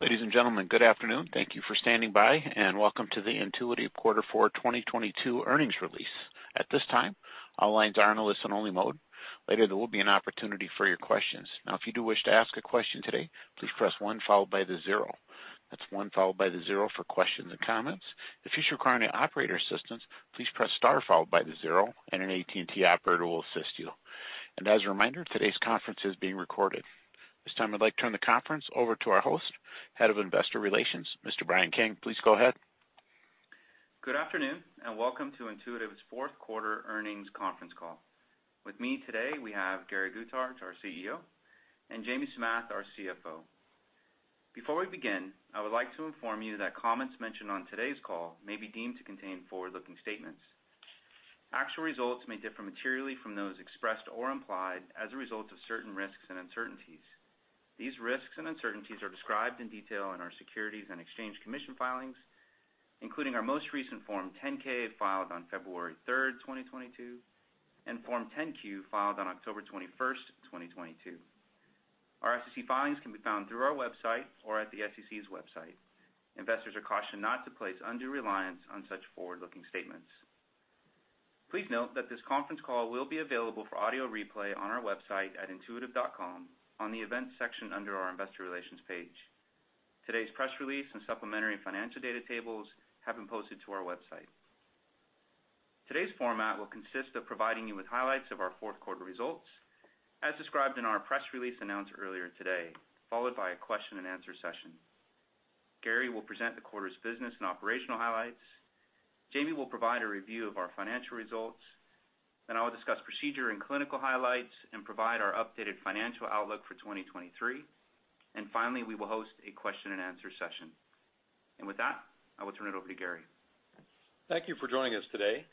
Ladies and gentlemen, good afternoon. Thank you for standing by, and welcome to the Intuitive Quarter 4 2022 earnings release. At this time, all lines are in a listen-only mode. Later, there will be an opportunity for your questions. Now, if you do wish to ask a question today, please press 1 followed by the 0. That's 1 followed by the 0 for questions and comments. If you should require any operator assistance, please press star followed by the 0, and an AT&T operator will assist you. And as a reminder, today's conference is being recorded. This time I'd like to turn the conference over to our host, Head of Investor Relations, Mr. Brian King. Please go ahead. Good afternoon, and welcome to Intuitive's fourth quarter earnings conference call. With me today, we have Gary Guthart, our CEO, and Jamie Smith, our CFO. Before we begin, I would like to inform you that comments mentioned on today's call may be deemed to contain forward-looking statements. Actual results may differ materially from those expressed or implied as a result of certain risks and uncertainties. These risks and uncertainties are described in detail in our Securities and Exchange Commission filings, including our most recent Form 10-K filed on February 3rd, 2022, and Form 10-Q filed on October 21st, 2022. Our SEC filings can be found through our website or at the SEC's website. Investors are cautioned not to place undue reliance on such forward-looking statements. Please note that this conference call will be available for audio replay on our website at intuitive.com on the events section under our investor relations page. Today's press release and supplementary financial data tables have been posted to our website. Today's format will consist of providing you with highlights of our fourth quarter results, as described in our press release announced earlier today, followed by a question and answer session. Gary will present the quarter's business and operational highlights. Jamie will provide a review of our financial results. Then I will discuss procedure and clinical highlights and provide our updated financial outlook for 2023. And finally, we will host a question and answer session. And with that, I will turn it over to Gary. Thank you for joining us today.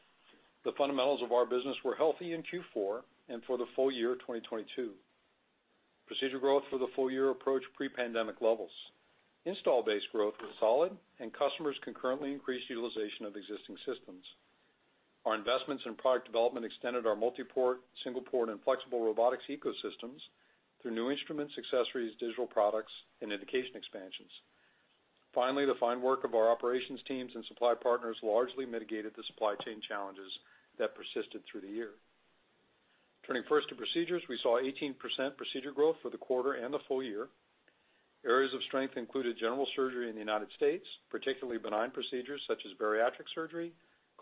The fundamentals of our business were healthy in Q4 and for the full year 2022. Procedure growth for the full year approached pre-pandemic levels. Install base growth was solid, and customers concurrently increased utilization of existing systems. Our investments in product development extended our multi-port, single-port, and flexible robotics ecosystems through new instruments, accessories, digital products, and indication expansions. Finally, the fine work of our operations teams and supply partners largely mitigated the supply chain challenges that persisted through the year. Turning first to procedures, we saw 18% procedure growth for the quarter and the full year. Areas of strength included general surgery in the United States, particularly benign procedures such as bariatric surgery,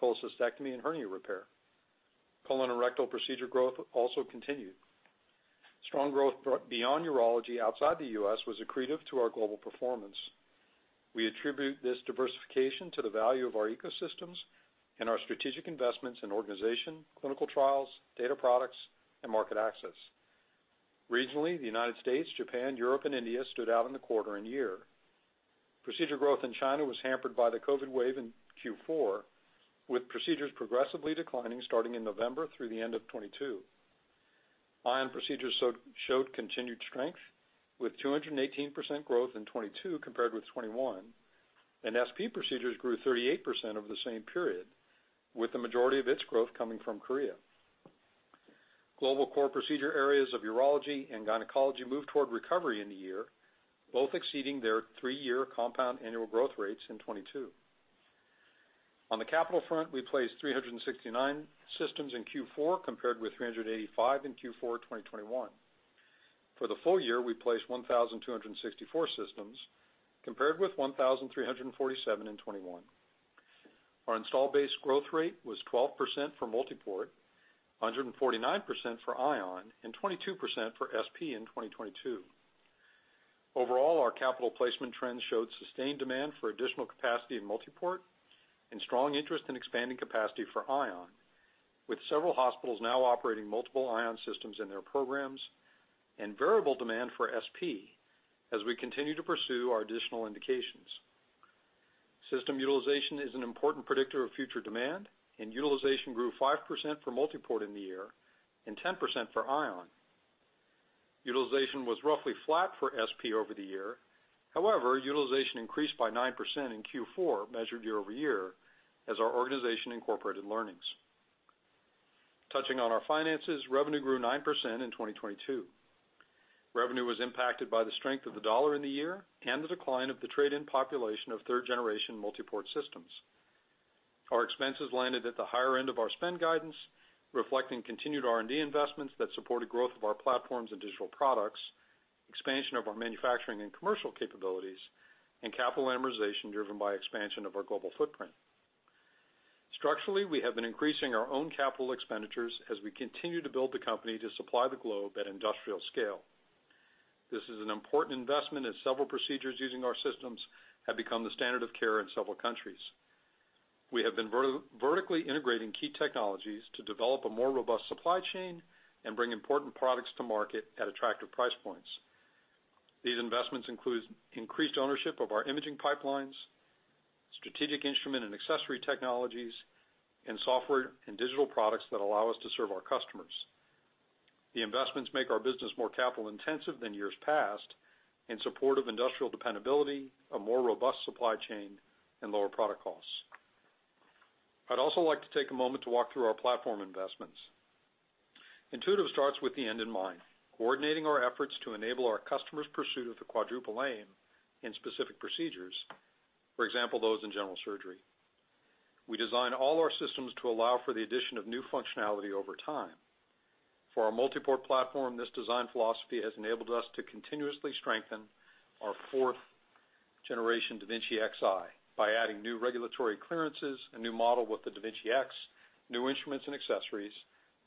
cholecystectomy, and hernia repair. Colon and rectal procedure growth also continued. Strong growth beyond urology outside the U.S. was accretive to our global performance. We attribute this diversification to the value of our ecosystems and our strategic investments in organization, clinical trials, data products, and market access. Regionally, the United States, Japan, Europe, and India stood out in the quarter and year. Procedure growth in China was hampered by the COVID wave in Q4, with procedures progressively declining starting in November through the end of 22. ION procedures showed continued strength, with 218% growth in 22 compared with 21, and SP procedures grew 38% over the same period, with the majority of its growth coming from Korea. Global core procedure areas of urology and gynecology moved toward recovery in the year, both exceeding their 3-year compound annual growth rates in 22. On the capital front, we placed 369 systems in Q4 compared with 385 in Q4 2021. For the full year, we placed 1,264 systems compared with 1,347 in 21. Our install base growth rate was 12% for multiport, 149% for ION, and 22% for SP in 2022. Overall, our capital placement trends showed sustained demand for additional capacity in multiport, and strong interest in expanding capacity for ION, with several hospitals now operating multiple ION systems in their programs, and variable demand for SP as we continue to pursue our additional indications. System utilization is an important predictor of future demand, and utilization grew 5% for multiport in the year and 10% for ION. Utilization was roughly flat for SP over the year. However, utilization increased by 9% in Q4 measured year over year as our organization incorporated learnings. Touching on our finances, revenue grew 9% in 2022. Revenue was impacted by the strength of the dollar in the year and the decline of the trade-in population of third-generation multiport systems. Our expenses landed at the higher end of our spend guidance, reflecting continued R&D investments that supported growth of our platforms and digital products, expansion of our manufacturing and commercial capabilities, and capital amortization driven by expansion of our global footprint. Structurally, we have been increasing our own capital expenditures as we continue to build the company to supply the globe at industrial scale. This is an important investment as several procedures using our systems have become the standard of care in several countries. We have been vertically integrating key technologies to develop a more robust supply chain and bring important products to market at attractive price points. These investments include increased ownership of our imaging pipelines, strategic instrument and accessory technologies, and software and digital products that allow us to serve our customers. The investments make our business more capital-intensive than years past in support of industrial dependability, a more robust supply chain, and lower product costs. I'd also like to take a moment to walk through our platform investments. Intuitive starts with the end in mind, coordinating our efforts to enable our customers' pursuit of the quadruple aim in specific procedures, for example, those in general surgery. We design all our systems to allow for the addition of new functionality over time. For our multiport platform, this design philosophy has enabled us to continuously strengthen our fourth-generation DaVinci Xi by adding new regulatory clearances, a new model with the DaVinci X, new instruments and accessories,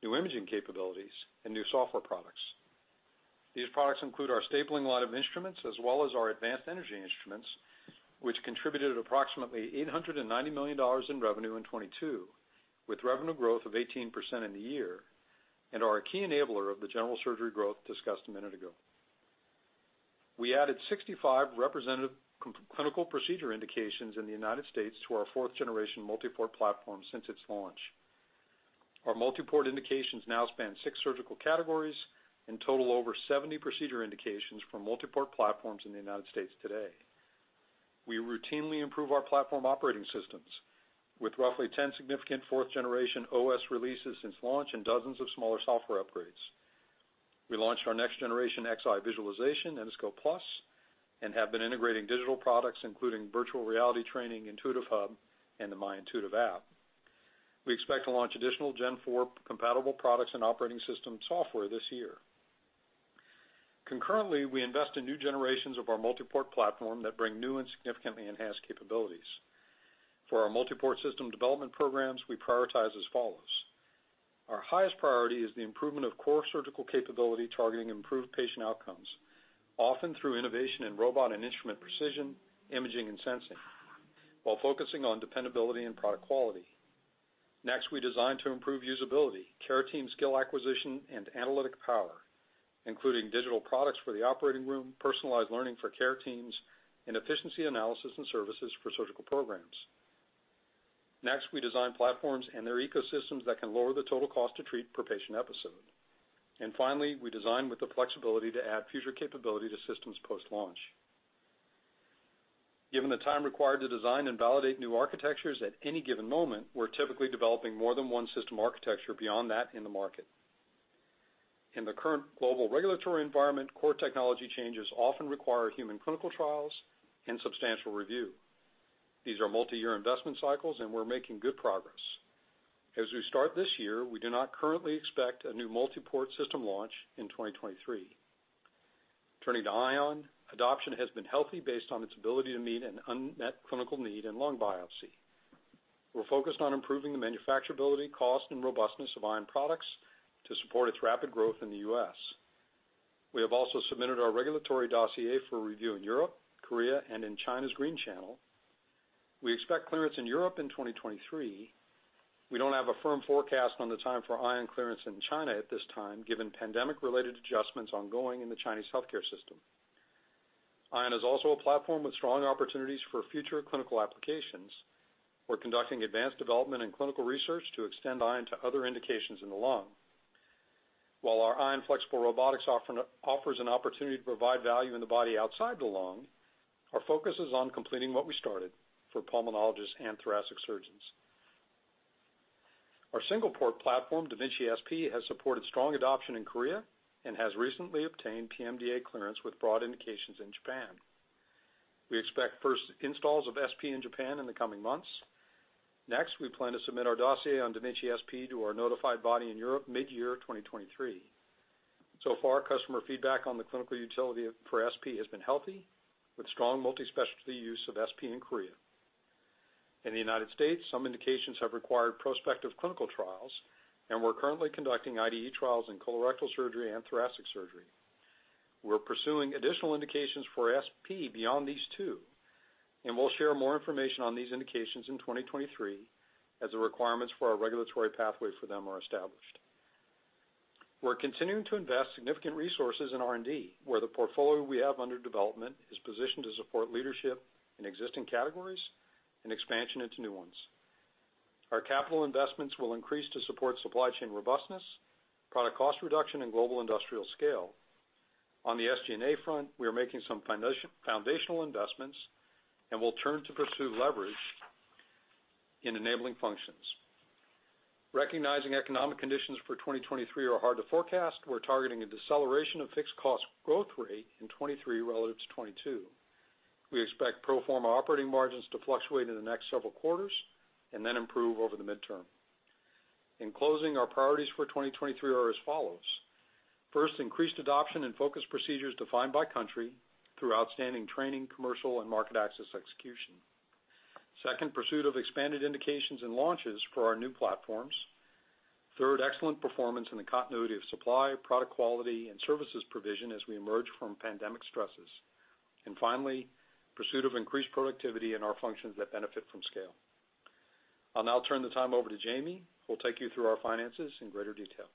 new imaging capabilities, and new software products. These products include our stapling line of instruments as well as our advanced energy instruments, which contributed approximately $890 million in revenue in 2022, with revenue growth of 18% in the year, and are a key enabler of the general surgery growth discussed a minute ago. We added 65 representative clinical procedure indications in the United States to our fourth-generation multiport platform since its launch. Our multiport indications now span 6 surgical categories and total over 70 procedure indications for multiport platforms in the United States today. We routinely improve our platform operating systems, with roughly 10 significant fourth-generation OS releases since launch and dozens of smaller software upgrades. We launched our next-generation XI visualization, NSCO Plus, and have been integrating digital products, including virtual reality training, Intuitive Hub, and the My Intuitive app. We expect to launch additional Gen 4 compatible products and operating system software this year. Concurrently, we invest in new generations of our multiport platform that bring new and significantly enhanced capabilities. For our multiport system development programs, we prioritize as follows. Our highest priority is the improvement of core surgical capability targeting improved patient outcomes, often through innovation in robot and instrument precision, imaging, and sensing, while focusing on dependability and product quality. Next, we design to improve usability, care team skill acquisition, and analytic power, including digital products for the operating room, personalized learning for care teams, and efficiency analysis and services for surgical programs. Next, we design platforms and their ecosystems that can lower the total cost to treat per patient episode. And finally, we design with the flexibility to add future capability to systems post-launch. Given the time required to design and validate new architectures at any given moment, we're typically developing more than one system architecture beyond that in the market. In the current global regulatory environment, core technology changes often require human clinical trials and substantial review. These are multi-year investment cycles, and we're making good progress. As we start this year, we do not currently expect a new multiport system launch in 2023. Turning to ION, adoption has been healthy based on its ability to meet an unmet clinical need in lung biopsy. We're focused on improving the manufacturability, cost, and robustness of ION products to support its rapid growth in the U.S. We have also submitted our regulatory dossier for review in Europe, Korea, and in China's Green Channel. We expect clearance in Europe in 2023. We don't have a firm forecast on the time for ION clearance in China at this time, given pandemic-related adjustments ongoing in the Chinese healthcare system. ION is also a platform with strong opportunities for future clinical applications. We're conducting advanced development and clinical research to extend ION to other indications in the lung. While our ION flexible robotics offers an opportunity to provide value in the body outside the lung, our focus is on completing what we started for pulmonologists and thoracic surgeons. Our single-port platform, DaVinci SP, has supported strong adoption in Korea and has recently obtained PMDA clearance with broad indications in Japan. We expect first installs of SP in Japan in the coming months. Next, we plan to submit our dossier on DaVinci SP to our notified body in Europe mid-year 2023. So far, customer feedback on the clinical utility for SP has been healthy, with strong multispecialty use of SP in Korea. In the United States, some indications have required prospective clinical trials, and we're currently conducting IDE trials in colorectal surgery and thoracic surgery. We're pursuing additional indications for SP beyond these two, and we'll share more information on these indications in 2023 as the requirements for our regulatory pathway for them are established. We're continuing to invest significant resources in R&D, where the portfolio we have under development is positioned to support leadership in existing categories and expansion into new ones. Our capital investments will increase to support supply chain robustness, product cost reduction, and global industrial scale. On the SG&A front, we are making some foundational investments and will turn to pursue leverage in enabling functions. Recognizing economic conditions for 2023 are hard to forecast, we're targeting a deceleration of fixed cost growth rate in 23 relative to 22. We expect pro forma operating margins to fluctuate in the next several quarters and then improve over the midterm. In closing, our priorities for 2023 are as follows. First, increased adoption and focus procedures defined by country through outstanding training, commercial, and market access execution. Second, pursuit of expanded indications and launches for our new platforms. Third, excellent performance in the continuity of supply, product quality, and services provision as we emerge from pandemic stresses. And finally, pursuit of increased productivity in our functions that benefit from scale. I'll now turn the time over to Jamie, who will take you through our finances in greater detail.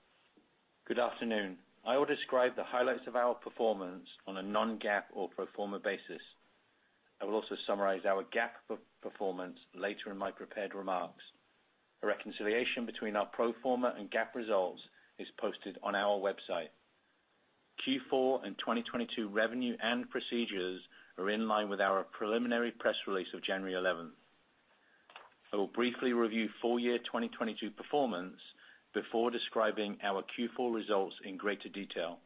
Good afternoon. I will describe the highlights of our performance on a non-GAAP or pro forma basis. I will also summarize our GAAP performance later in my prepared remarks. A reconciliation between our pro forma and GAAP results is posted on our website. Q4 and 2022 revenue and procedures are in line with our preliminary press release of January 11th. I will briefly review full year 2022 performance before describing our Q4 results in greater detail.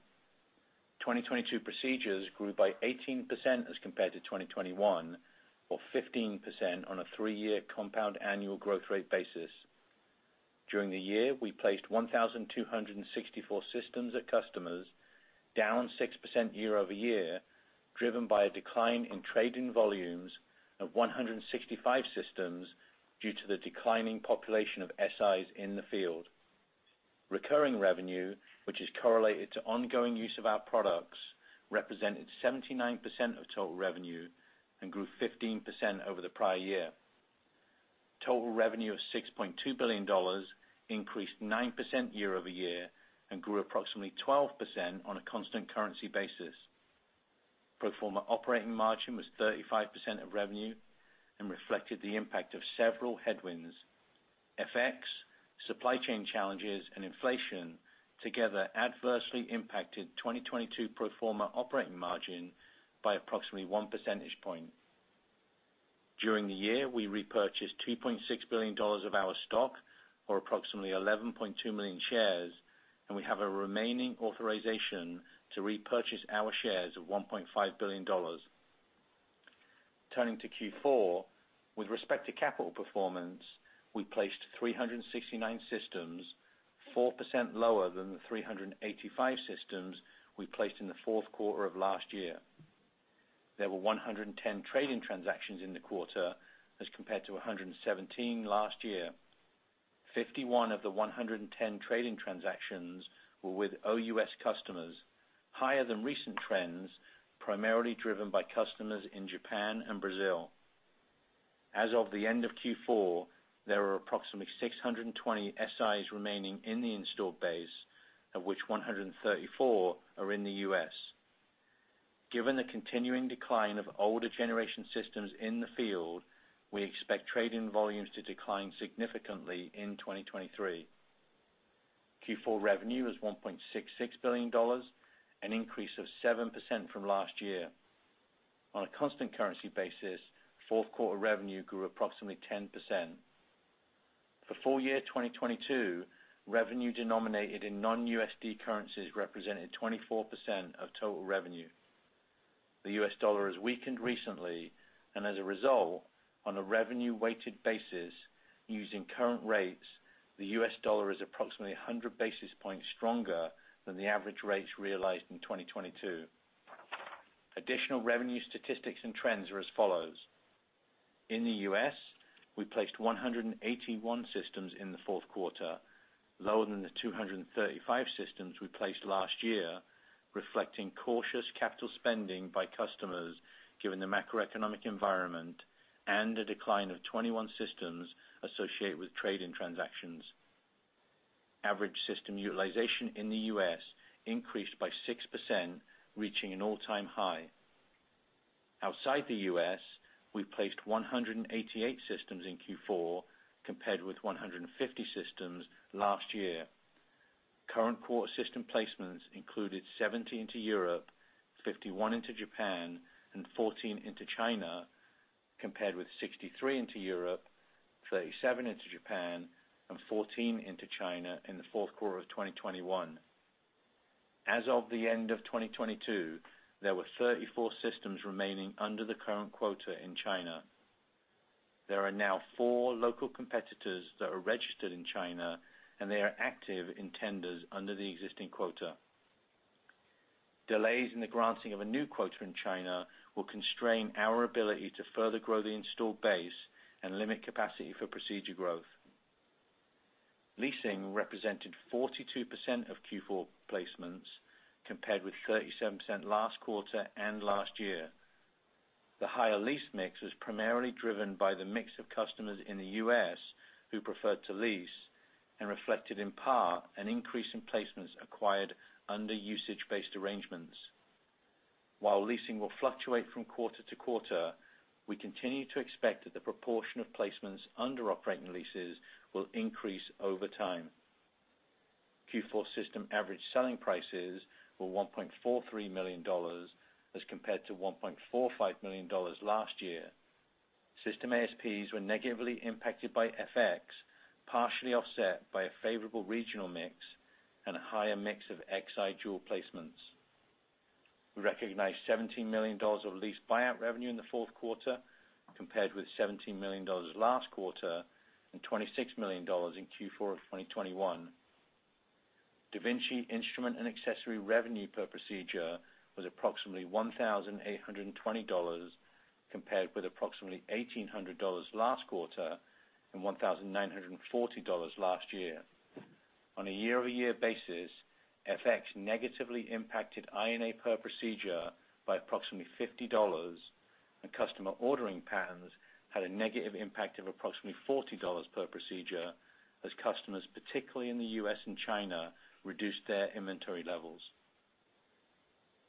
2022 procedures grew by 18% as compared to 2021, or 15% on a three-year compound annual growth rate basis. During the year, we placed 1,264 systems at customers, down 6% year over year, driven by a decline in trade-in volumes of 165 systems due to the declining population of SIs in the field. Recurring revenue, which is correlated to ongoing use of our products, represented 79% of total revenue and grew 15% over the prior year. Total revenue of $6.2 billion increased 9% year over year and grew approximately 12% on a constant currency basis. Pro forma operating margin was 35% of revenue and reflected the impact of several headwinds. FX, supply chain challenges, and inflation together adversely impacted 2022 pro forma operating margin by approximately 1 percentage point. During the year, we repurchased $2.6 billion of our stock, or approximately 11.2 million shares, and we have a remaining authorization to repurchase our shares of $1.5 billion. Turning to Q4, with respect to capital performance, we placed 369 systems, 4% lower than the 385 systems we placed in the fourth quarter of last year. There were 110 trade-in transactions in the quarter as compared to 117 last year. 51 of the 110 trade-in transactions were with OUS customers, higher than recent trends, primarily driven by customers in Japan and Brazil. As of the end of Q4, there are approximately 620 SIs remaining in the installed base, of which 134 are in the U.S. Given the continuing decline of older generation systems in the field, we expect trade-in volumes to decline significantly in 2023. Q4 revenue is $1.66 billion, an increase of 7% from last year. On a constant currency basis, fourth quarter revenue grew approximately 10%. For full year 2022, revenue denominated in non-USD currencies represented 24% of total revenue. The US dollar has weakened recently, and as a result, on a revenue-weighted basis, using current rates, the US dollar is approximately 100 basis points stronger than the average rates realized in 2022. Additional revenue statistics and trends are as follows. In the US, we placed 181 systems in the fourth quarter, lower than the 235 systems we placed last year, reflecting cautious capital spending by customers given the macroeconomic environment and a decline of 21 systems associated with trade-in transactions. Average system utilization in the U.S. increased by 6%, reaching an all-time high. Outside the U.S., we placed 188 systems in Q4, compared with 150 systems last year. Current quarter system placements included 70 into Europe, 51 into Japan, and 14 into China, compared with 63 into Europe, 37 into Japan, and 14 into China in the fourth quarter of 2021. As of the end of 2022, there were 34 systems remaining under the current quota in China. There are now 4 local competitors that are registered in China, and they are active in tenders under the existing quota. Delays in the granting of a new quota in China will constrain our ability to further grow the installed base and limit capacity for procedure growth. Leasing represented 42% of Q4 placements, compared with 37% last quarter and last year. The higher lease mix was primarily driven by the mix of customers in the U.S. who preferred to lease, and reflected in part an increase in placements acquired under usage-based arrangements. While leasing will fluctuate from quarter to quarter, we continue to expect that the proportion of placements under operating leases will increase over time. Q4 system average selling prices were $1.43 million as compared to $1.45 million last year. System ASPs were negatively impacted by FX, partially offset by a favorable regional mix and a higher mix of XI dual placements. We recognized $17 million of lease buyout revenue in the fourth quarter, compared with $17 million last quarter and $26 million in Q4 of 2021. DaVinci instrument and accessory revenue per procedure was approximately $1,820, compared with approximately $1,800 last quarter and $1,940 last year. On a year-over-year basis, FX negatively impacted INA per procedure by approximately $50, and customer ordering patterns had a negative impact of approximately $40 per procedure, as customers, particularly in the US and China, reduced their inventory levels.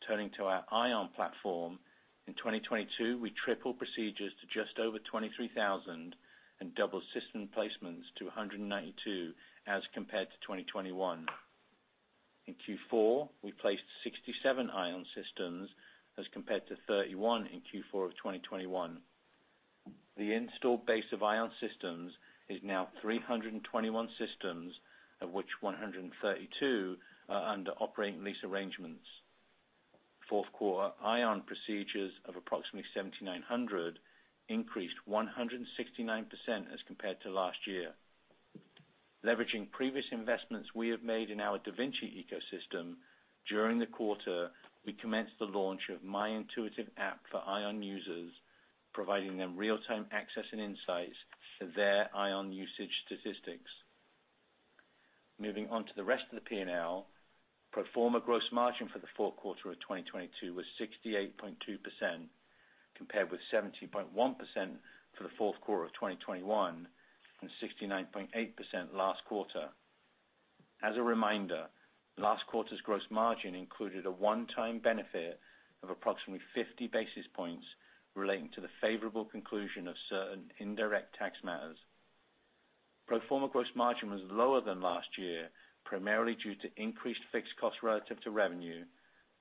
Turning to our ION platform, in 2022 we tripled procedures to just over 23,000 and doubled system placements to 192 as compared to 2021. In Q4, we placed 67 ION systems as compared to 31 in Q4 of 2021. The installed base of ION systems is now 321 systems, of which 132 are under operating lease arrangements. Fourth quarter ION procedures of approximately 7,900 increased 169% as compared to last year. Leveraging previous investments we have made in our DaVinci ecosystem, during the quarter, we commenced the launch of My Intuitive app for ION users, providing them real-time access and insights to their ION usage statistics. Moving on to the rest of the P&L, pro forma gross margin for the fourth quarter of 2022 was 68.2%, compared with 70.1% for the fourth quarter of 2021 and 69.8% last quarter. As a reminder, last quarter's gross margin included a one-time benefit of approximately 50 basis points relating to the favorable conclusion of certain indirect tax matters. Pro forma gross margin was lower than last year, primarily due to increased fixed costs relative to revenue,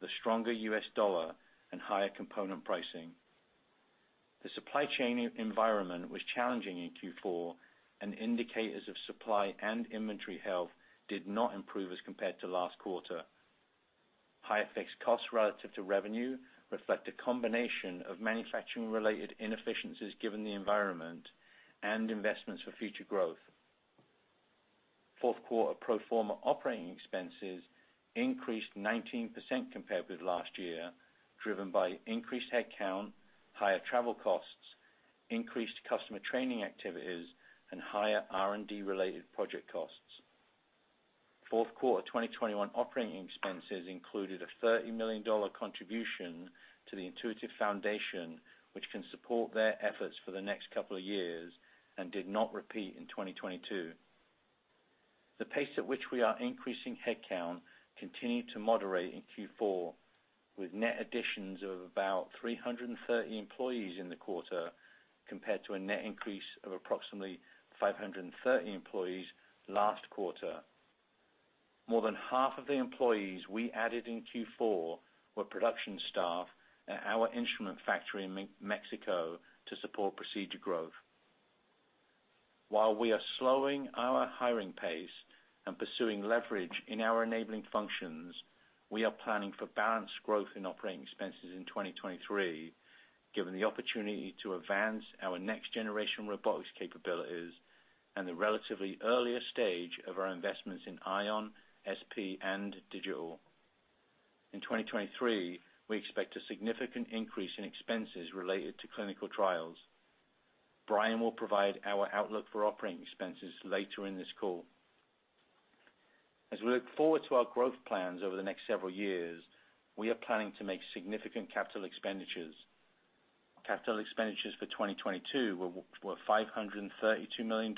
the stronger US dollar, and higher component pricing. The supply chain environment was challenging in Q4, and indicators of supply and inventory health did not improve as compared to last quarter. Higher fixed costs relative to revenue reflect a combination of manufacturing-related inefficiencies given the environment and investments for future growth. Fourth quarter pro forma operating expenses increased 19% compared with last year, driven by increased headcount, higher travel costs, increased customer training activities, and higher R&D-related project costs. Fourth quarter 2021 operating expenses included a $30 million contribution to the Intuitive Foundation, which can support their efforts for the next couple of years and did not repeat in 2022. The pace at which we are increasing headcount continued to moderate in Q4, with net additions of about 330 employees in the quarter, compared to a net increase of approximately 530 employees last quarter. More than half of the employees we added in Q4 were production staff at our instrument factory in Mexico to support procedure growth. While we are slowing our hiring pace and pursuing leverage in our enabling functions, we are planning for balanced growth in operating expenses in 2023, given the opportunity to advance our next-generation robotics capabilities and the relatively earlier stage of our investments in ION, SP, and digital. In 2023, we expect a significant increase in expenses related to clinical trials. Brian will provide our outlook for operating expenses later in this call. As we look forward to our growth plans over the next several years, we are planning to make significant capital expenditures. Capital expenditures for 2022 were $532 million,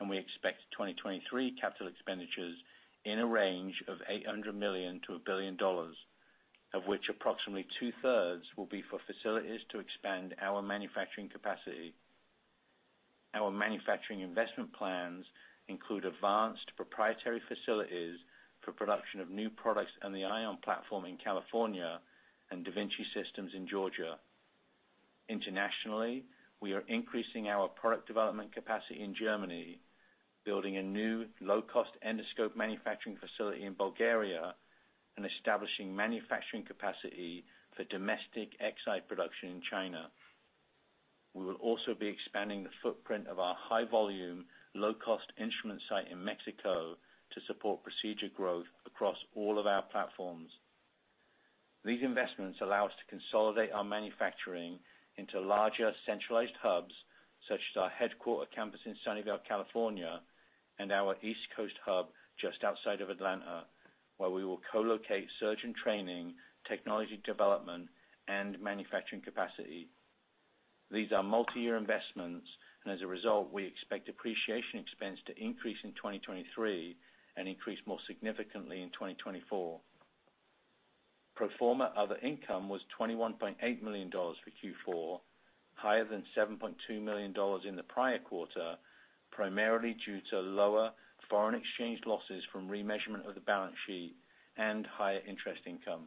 and we expect 2023 capital expenditures in a range of $800 million to $1 billion, of which approximately two-thirds will be for facilities to expand our manufacturing capacity. Our manufacturing investment plans include advanced proprietary facilities for production of new products and the ION platform in California and DaVinci systems in Georgia. Internationally, we are increasing our product development capacity in Germany, building a new low-cost endoscope manufacturing facility in Bulgaria, and establishing manufacturing capacity for domestic Xi production in China. We will also be expanding the footprint of our high-volume, low-cost instrument site in Mexico to support procedure growth across all of our platforms. These investments allow us to consolidate our manufacturing into larger centralized hubs, such as our headquarter campus in Sunnyvale, California, and our East Coast hub just outside of Atlanta, where we will co-locate surgeon training, technology development, and manufacturing capacity. These are multi-year investments, and as a result, we expect depreciation expense to increase in 2023 and increase more significantly in 2024. Pro forma other income was $21.8 million for Q4, higher than $7.2 million in the prior quarter, primarily due to lower foreign exchange losses from remeasurement of the balance sheet and higher interest income.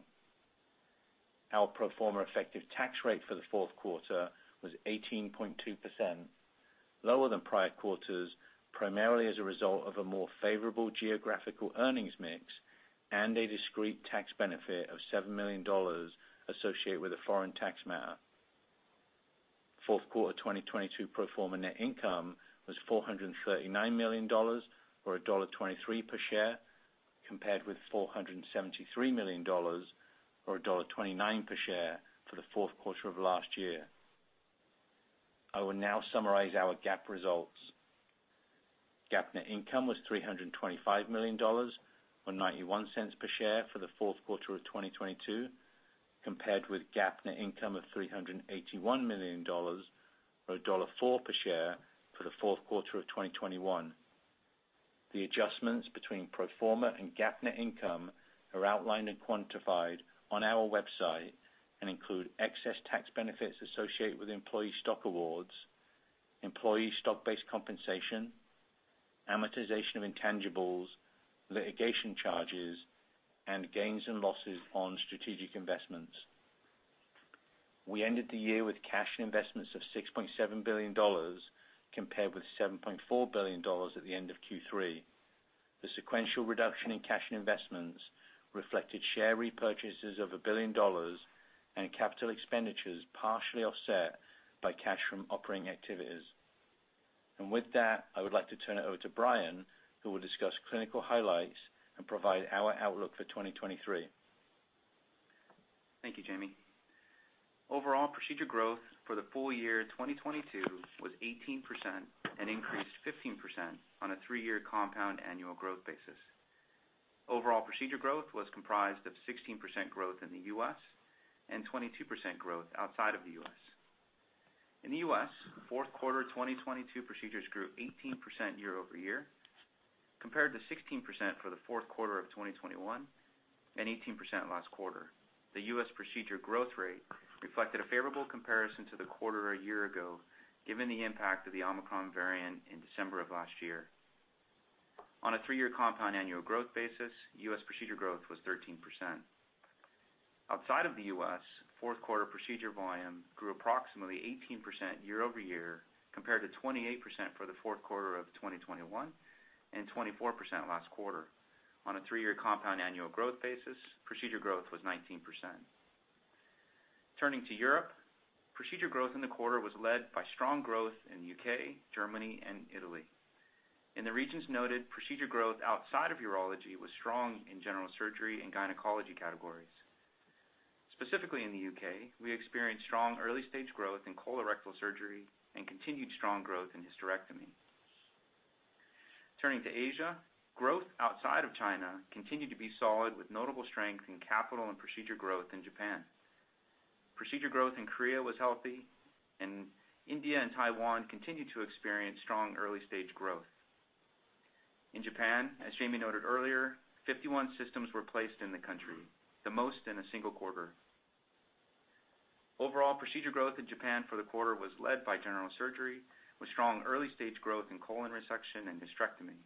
Our pro forma effective tax rate for the fourth quarter was 18.2%, lower than prior quarters, primarily as a result of a more favorable geographical earnings mix and a discrete tax benefit of $7 million associated with a foreign tax matter. Fourth quarter 2022 pro forma net income was $439 million, or $1.23 per share, compared with $473 million, or $1.29 per share for the fourth quarter of last year. I will now summarize our GAAP results. GAAP net income was $325 million, or $0.91 per share for the fourth quarter of 2022, compared with GAAP net income of $381 million, or $1.04 per share for the fourth quarter of 2021. The adjustments between pro forma and GAAP net income are outlined and quantified on our website and include excess tax benefits associated with employee stock awards, employee stock-based compensation, amortization of intangibles, litigation charges, and gains and losses on strategic investments. We ended the year with cash and investments of $6.7 billion, compared with $7.4 billion at the end of Q3. the sequential reduction in cash and investments reflected share repurchases of $1 billion and capital expenditures partially offset by cash from operating activities. And with that, I would like to turn it over to Brian, who will discuss clinical highlights and provide our outlook for 2023. Thank you, Jamie. Overall procedure growth for the full year 2022 was 18% and increased 15% on a 3-year compound annual growth basis. Overall procedure growth was comprised of 16% growth in the U.S. and 22% growth outside of the U.S. In the U.S., fourth quarter 2022 procedures grew 18% year-over-year, compared to 16% for the fourth quarter of 2021 and 18% last quarter. The U.S. procedure growth rate reflected a favorable comparison to the quarter a year ago, given the impact of the Omicron variant in December of last year. On a 3-year compound annual growth basis, U.S. procedure growth was 13%. Outside of the U.S., fourth quarter procedure volume grew approximately 18% year-over-year, compared to 28% for the fourth quarter of 2021 and 24% last quarter. On a 3-year compound annual growth basis, procedure growth was 19%. Turning to Europe, procedure growth in the quarter was led by strong growth in the UK, Germany, and Italy. In the regions noted, procedure growth outside of urology was strong in general surgery and gynecology categories. Specifically in the UK, we experienced strong early-stage growth in colorectal surgery and continued strong growth in hysterectomy. Turning to Asia, growth outside of China continued to be solid with notable strength in capital and procedure growth in Japan. Procedure growth in Korea was healthy, and India and Taiwan continued to experience strong early-stage growth. In Japan, as Jamie noted earlier, 51 systems were placed in the country, the most in a single quarter. Overall, procedure growth in Japan for the quarter was led by general surgery, with strong early-stage growth in colon resection and hysterectomy,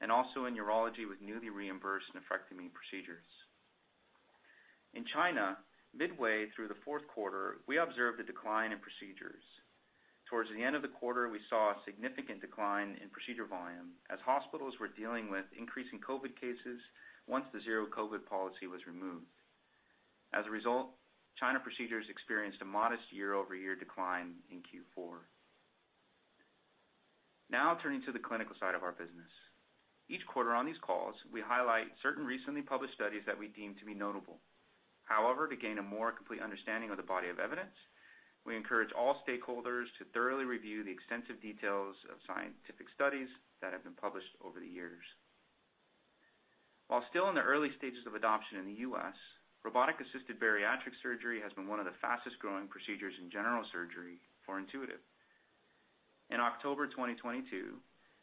and also in urology with newly reimbursed nephrectomy procedures. In China, midway through the fourth quarter, we observed a decline in procedures. Towards the end of the quarter, we saw a significant decline in procedure volume as hospitals were dealing with increasing COVID cases once the zero-COVID policy was removed. As a result, China procedures experienced a modest year-over-year decline in Q4. Now turning to the clinical side of our business. Each quarter on these calls, we highlight certain recently published studies that we deem to be notable. However, to gain a more complete understanding of the body of evidence, we encourage all stakeholders to thoroughly review the extensive details of scientific studies that have been published over the years. While still in the early stages of adoption in the U.S., robotic-assisted bariatric surgery has been one of the fastest-growing procedures in general surgery for Intuitive. In October 2022,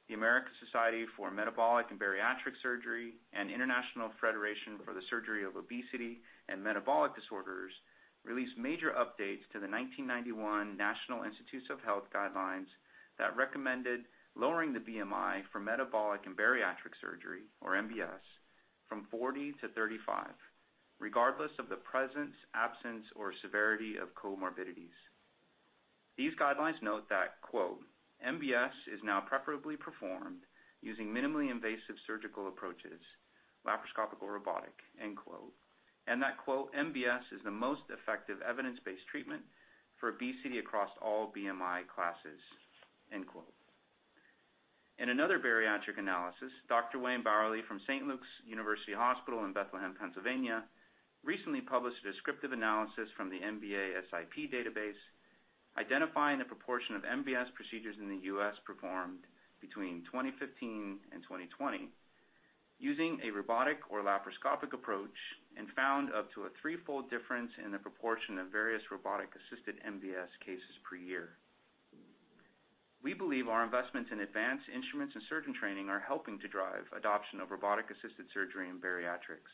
the American Society for Metabolic and Bariatric Surgery and International Federation for the Surgery of Obesity and Metabolic Disorders released major updates to the 1991 National Institutes of Health guidelines that recommended lowering the BMI for metabolic and bariatric surgery, or MBS, from 40 to 35, regardless of the presence, absence, or severity of comorbidities. These guidelines note that, quote, MBS is now preferably performed using minimally invasive surgical approaches, laparoscopic or robotic, end quote, and that, quote, MBS is the most effective evidence-based treatment for obesity across all BMI classes, end quote. In another bariatric analysis, Dr. Wayne Bowerly from St. Luke's University Hospital in Bethlehem, Pennsylvania, recently published a descriptive analysis from the MBASIP database identifying the proportion of MBS procedures in the U.S. performed between 2015 and 2020 using a robotic or laparoscopic approach, and found up to a 3-fold difference in the proportion of various robotic-assisted MBS cases per year. We believe our investments in advanced instruments and surgeon training are helping to drive adoption of robotic-assisted surgery in bariatrics.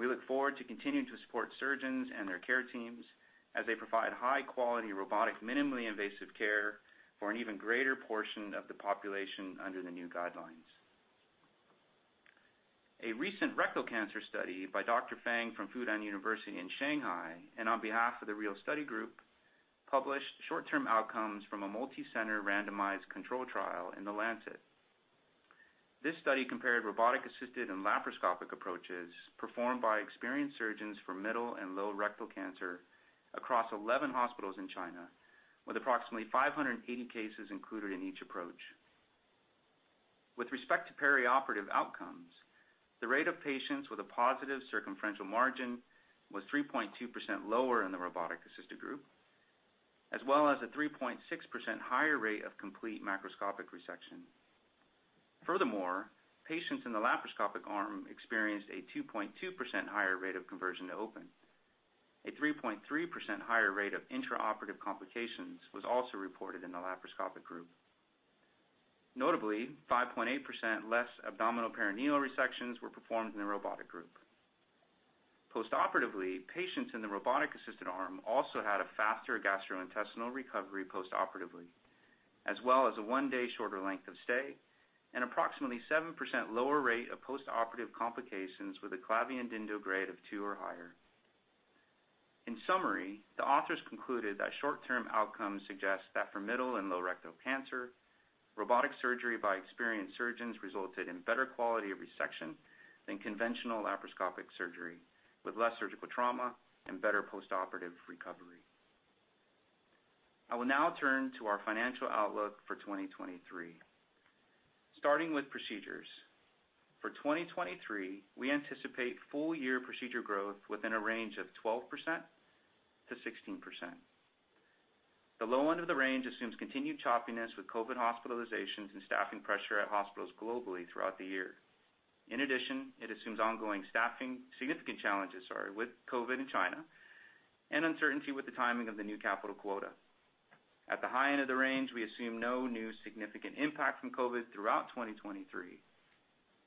We look forward to continuing to support surgeons and their care teams as they provide high-quality robotic minimally invasive care for an even greater portion of the population under the new guidelines. A recent rectal cancer study by Dr. Fang from Fudan University in Shanghai and on behalf of the Real Study Group published short-term outcomes from a multi-center randomized control trial in the Lancet. This study compared robotic-assisted and laparoscopic approaches performed by experienced surgeons for middle and low rectal cancer across 11 hospitals in China, with approximately 580 cases included in each approach. With respect to perioperative outcomes, the rate of patients with a positive circumferential margin was 3.2% lower in the robotic-assisted group, as well as a 3.6% higher rate of complete macroscopic resection. Furthermore, patients in the laparoscopic arm experienced a 2.2% higher rate of conversion to open. A 3.3% higher rate of intraoperative complications was also reported in the laparoscopic group. Notably, 5.8% less abdominal perineal resections were performed in the robotic group. Postoperatively, patients in the robotic-assisted arm also had a faster gastrointestinal recovery postoperatively, as well as a one-day shorter length of stay, and approximately 7% lower rate of postoperative complications with a Clavien-Dindo grade of 2 or higher. In summary, the authors concluded that short-term outcomes suggest that for middle and low rectal cancer, robotic surgery by experienced surgeons resulted in better quality of resection than conventional laparoscopic surgery, with less surgical trauma and better postoperative recovery. I will now turn to our financial outlook for 2023. Starting with procedures. For 2023, we anticipate full-year procedure growth within a range of 12% to 16%. The low end of the range assumes continued choppiness with COVID hospitalizations and staffing pressure at hospitals globally throughout the year. In addition, it assumes ongoing significant challenges with COVID in China, and uncertainty with the timing of the new capital quota. At the high end of the range, we assume no new significant impact from COVID throughout 2023.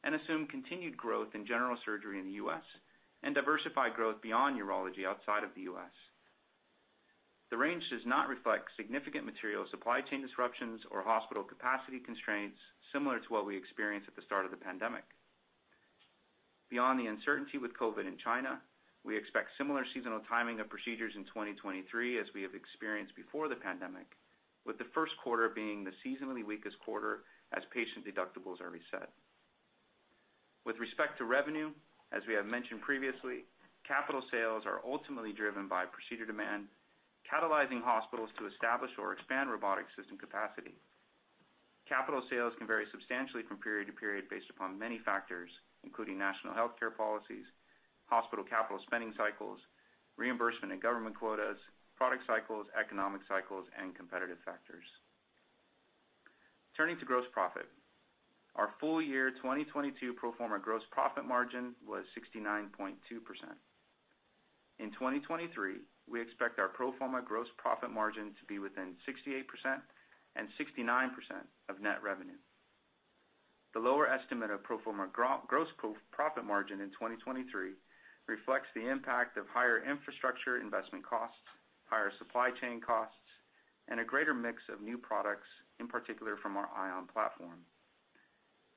And assume continued growth in general surgery in the U.S. and diversified growth beyond urology outside of the U.S. The range does not reflect significant material supply chain disruptions or hospital capacity constraints similar to what we experienced at the start of the pandemic. Beyond the uncertainty with COVID in China, we expect similar seasonal timing of procedures in 2023 as we have experienced before the pandemic, with the first quarter being the seasonally weakest quarter as patient deductibles are reset. With respect to revenue, as we have mentioned previously, capital sales are ultimately driven by procedure demand, catalyzing hospitals to establish or expand robotic system capacity. Capital sales can vary substantially from period to period based upon many factors, including national health care policies, hospital capital spending cycles, reimbursement and government quotas, product cycles, economic cycles, and competitive factors. Turning to gross profit. Our full year 2022 pro forma gross profit margin was 69.2%. In 2023, we expect our pro forma gross profit margin to be within 68% and 69% of net revenue. The lower estimate of pro forma gross profit margin in 2023 reflects the impact of higher infrastructure investment costs, higher supply chain costs, and a greater mix of new products, in particular from our ION platform.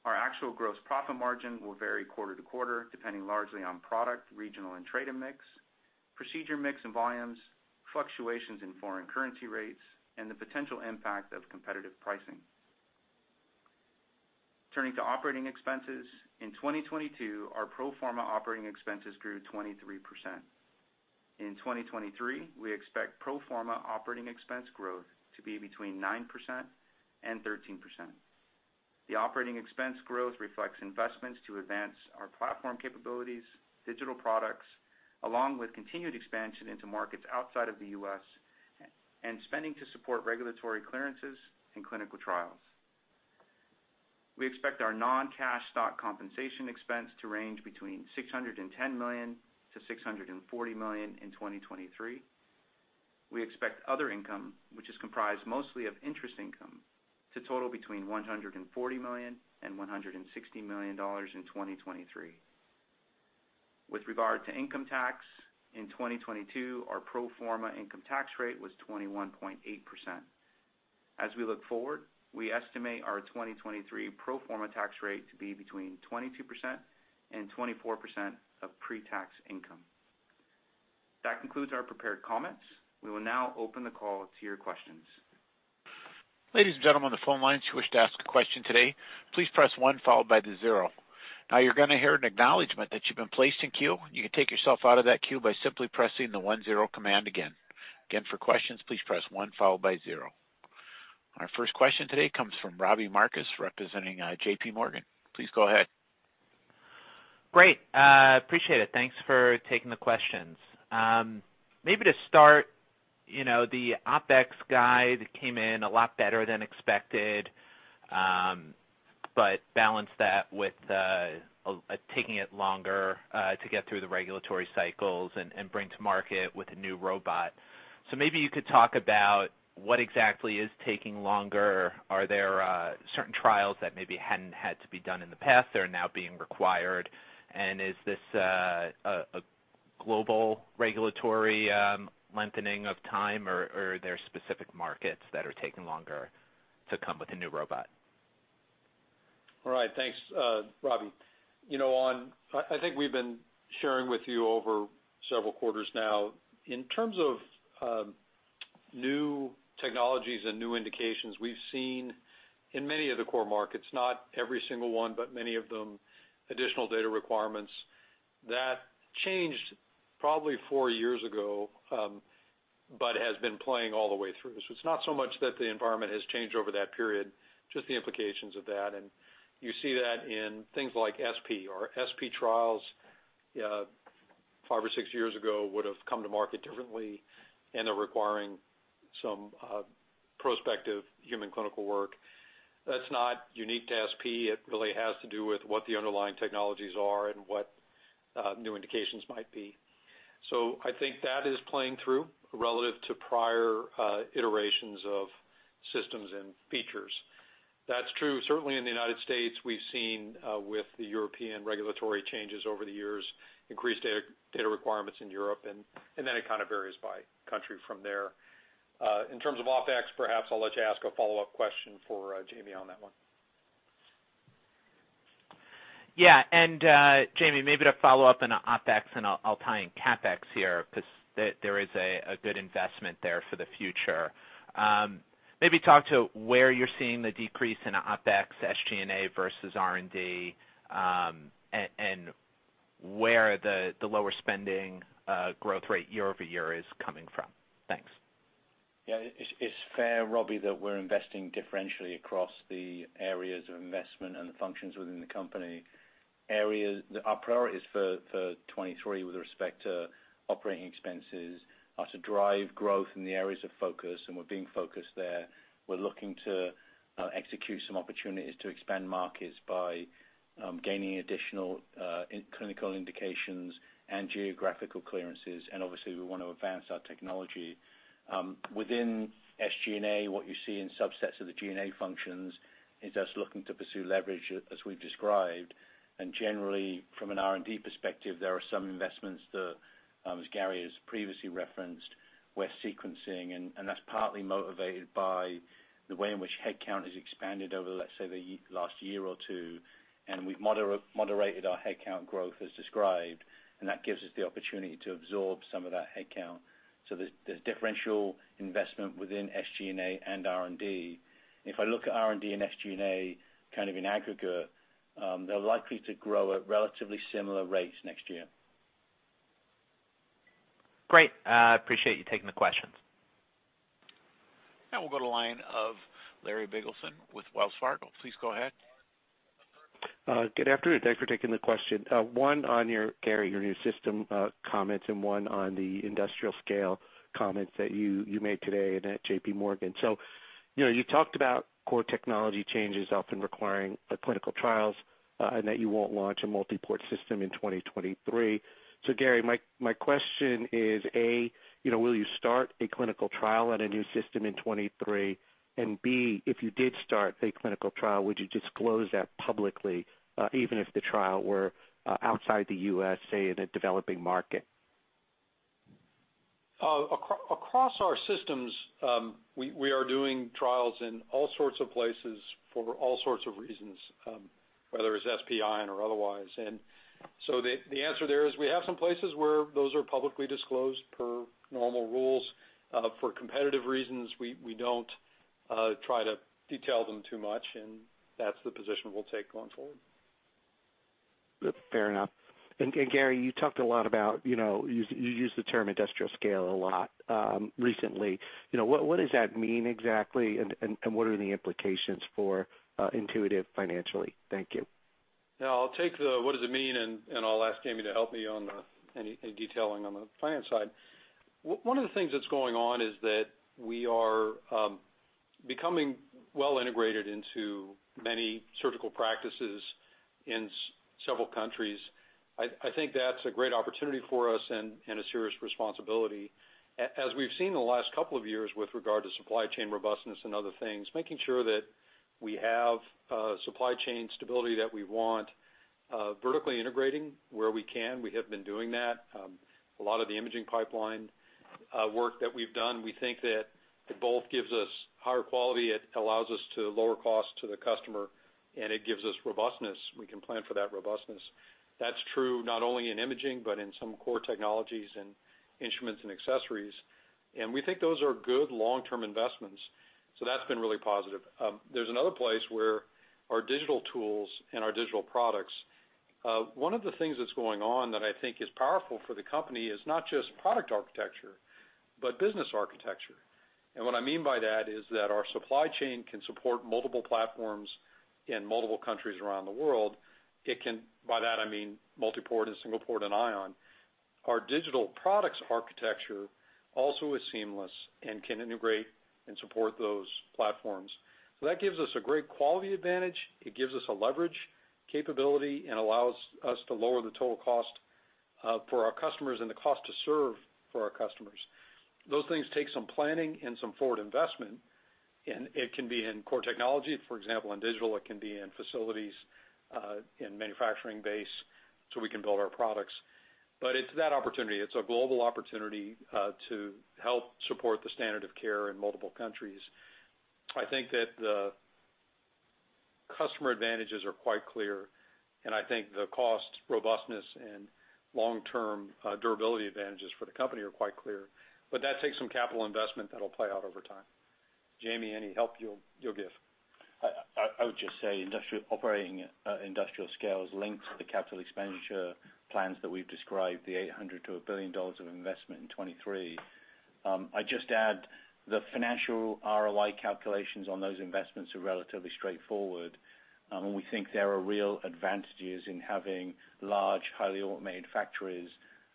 Our actual gross profit margin will vary quarter to quarter, depending largely on product, regional and trade and mix, procedure mix and volumes, fluctuations in foreign currency rates, and the potential impact of competitive pricing. Turning to operating expenses, in 2022, our pro forma operating expenses grew 23%. In 2023, we expect pro forma operating expense growth to be between 9% and 13%. The operating expense growth reflects investments to advance our platform capabilities, digital products, along with continued expansion into markets outside of the U.S., and spending to support regulatory clearances and clinical trials. We expect our non-cash stock compensation expense to range between $610 million to $640 million in 2023. We expect other income, which is comprised mostly of interest income, to total between $140 million and $160 million in 2023. With regard to income tax, in 2022, our pro forma income tax rate was 21.8%. As we look forward, we estimate our 2023 pro forma tax rate to be between 22% and 24% of pre-tax income. That concludes our prepared comments. We will now open the call to your questions. Ladies and gentlemen, on the phone lines, if you wish to ask a question today, please press 1 followed by the 0. Now you're going to hear an acknowledgement that you've been placed in queue. You can take yourself out of that queue by simply pressing the 1-0 command again. Again, for questions, please press 1 followed by 0. Our first question today comes from Robbie Marcus representing J.P. Morgan. Please go ahead. Great. Appreciate it. Thanks for taking the questions. Maybe to start, the OPEX guide came in a lot better than expected, but balance that with taking it longer to get through the regulatory cycles and bring to market with a new robot. So maybe you could talk about what exactly is taking longer. Are there certain trials that maybe hadn't had to be done in the past that are now being required? And is this a global regulatory lengthening of time, or are there specific markets that are taking longer to come with a new robot? All right. Thanks, Robbie. I think we've been sharing with you over several quarters now, in terms of new technologies and new indications, we've seen in many of the core markets, not every single one, but many of them, additional data requirements that changed probably 4 years ago, but has been playing all the way through. So it's not so much that the environment has changed over that period, just the implications of that. And you see that in things like SP, or SP trials 5 or 6 years ago would have come to market differently, and they're requiring some prospective human clinical work. That's not unique to SP. It really has to do with what the underlying technologies are and what new indications might be. So I think that is playing through relative to prior iterations of systems and features. That's true. Certainly in the United States, we've seen with the European regulatory changes over the years, increased data requirements in Europe, and then it kind of varies by country from there. In terms of OPEX, perhaps I'll let you ask a follow-up question for Jamie on that one. Yeah, and Jamie, maybe to follow up on OPEX, and I'll tie in CAPEX here, because there is a good investment there for the future. Maybe talk to where you're seeing the decrease in OPEX, SG&A versus R&D, and where the lower spending growth rate year over year is coming from. Thanks. Yeah, it's fair, Robbie, that we're investing differentially across the areas of investment and the functions within the company. Our priorities for 23 with respect to operating expenses are to drive growth in the areas of focus, and we're being focused there. We're looking to execute some opportunities to expand markets by gaining additional clinical indications and geographical clearances, and obviously we want to advance our technology. Within SG&A, what you see in subsets of the G&A functions is us looking to pursue leverage as we've described, and generally from an R&D perspective, there are some investments that, as Gary has previously referenced, we're sequencing, and that's partly motivated by the way in which headcount has expanded over, let's say, the last year or two, and we've moderated our headcount growth as described, and that gives us the opportunity to absorb some of that headcount. So there's differential investment within SG&A and R&D. If I look at R&D and SG&A kind of in aggregate, they're likely to grow at relatively similar rates next year. Great. Appreciate you taking the questions. Now we'll go to the line of Larry Biegelsen with Wells Fargo. Please go ahead. Good afternoon. Thanks for taking the question. One on your new system comments, and one on the industrial scale comments that you made today and at J.P. Morgan. So, you talked about core technology changes often requiring clinical trials, and that you won't launch a multi-port system in 2023. So, Gary, my question is, A, will you start a clinical trial on a new system in 23? And B, if you did start a clinical trial, would you disclose that publicly, even if the trial were outside the U.S., say in a developing market? Across our systems, we are doing trials in all sorts of places for all sorts of reasons, whether it's SPI or otherwise. And so the answer there is we have some places where those are publicly disclosed per normal rules. For competitive reasons, we don't try to detail them too much, and that's the position we'll take going forward. Fair enough. And Gary, you talked a lot about, you use the term industrial scale a lot recently. What does that mean exactly, and what are the implications for Intuitive financially? Thank you. Now, I'll take the what does it mean, and I'll ask Jamie to help me on any detailing on the finance side. One of the things that's going on is that we are becoming well integrated into many surgical practices in several countries. I think that's a great opportunity for us and a serious responsibility. As we've seen in the last couple of years with regard to supply chain robustness and other things, making sure that we have supply chain stability that we want, vertically integrating where we can. We have been doing that. A lot of the imaging pipeline work that we've done, we think that it both gives us higher quality, it allows us to lower costs to the customer, and it gives us robustness. We can plan for that robustness. That's true not only in imaging, but in some core technologies and instruments and accessories. And we think those are good long-term investments. So that's been really positive. There's another place where our digital tools and our digital products, one of the things that's going on that I think is powerful for the company is not just product architecture, but business architecture. And what I mean by that is that our supply chain can support multiple platforms in multiple countries around the world. It can, by that I mean multi-port and single-port and ION. Our digital products architecture also is seamless and can integrate and support those platforms. So that gives us a great quality advantage. It gives us a leverage capability and allows us to lower the total cost for our customers and the cost to serve for our customers. Those things take some planning and some forward investment, and it can be in core technology, for example, in digital. It can be in facilities, in manufacturing base, so we can build our products. But it's that opportunity. It's a global opportunity to help support the standard of care in multiple countries. I think that the customer advantages are quite clear, and I think the cost, robustness, and long-term durability advantages for the company are quite clear. But that takes some capital investment that will play out over time. Jamie, any help you'll give? I would just say operating industrial scale is linked to the capital expenditure plans that we've described, the $800 to $1 billion of investment in 23. I just add the financial ROI calculations on those investments are relatively straightforward, and we think there are real advantages in having large, highly automated factories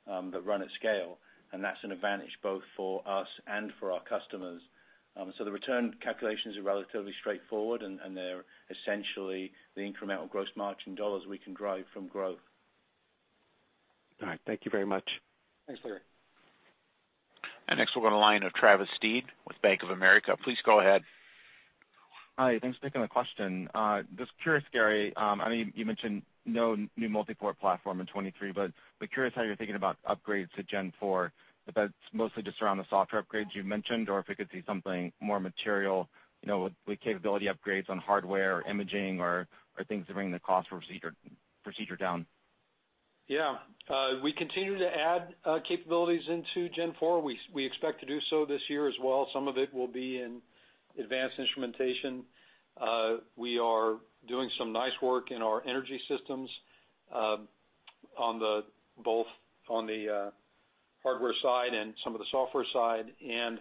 that run at scale, and that's an advantage both for us and for our customers. So the return calculations are relatively straightforward, and they're essentially the incremental gross margin dollars we can drive from growth. All right. Thank you very much. Thanks, Larry. And next we'll go to the line of Travis Steed with Bank of America. Please go ahead. Hi. Thanks for taking the question. Just curious, Gary, I know you mentioned no new multi-port platform in 23, but curious how you're thinking about upgrades to Gen 4. If that's mostly just around the software upgrades you mentioned, or if we could see something more material, with capability upgrades on hardware or imaging or things that bring the cost per procedure down. Yeah. We continue to add capabilities into Gen 4. We expect to do so this year as well. Some of it will be in advanced instrumentation. We are doing some nice work in our energy systems on the hardware side and some of the software side, and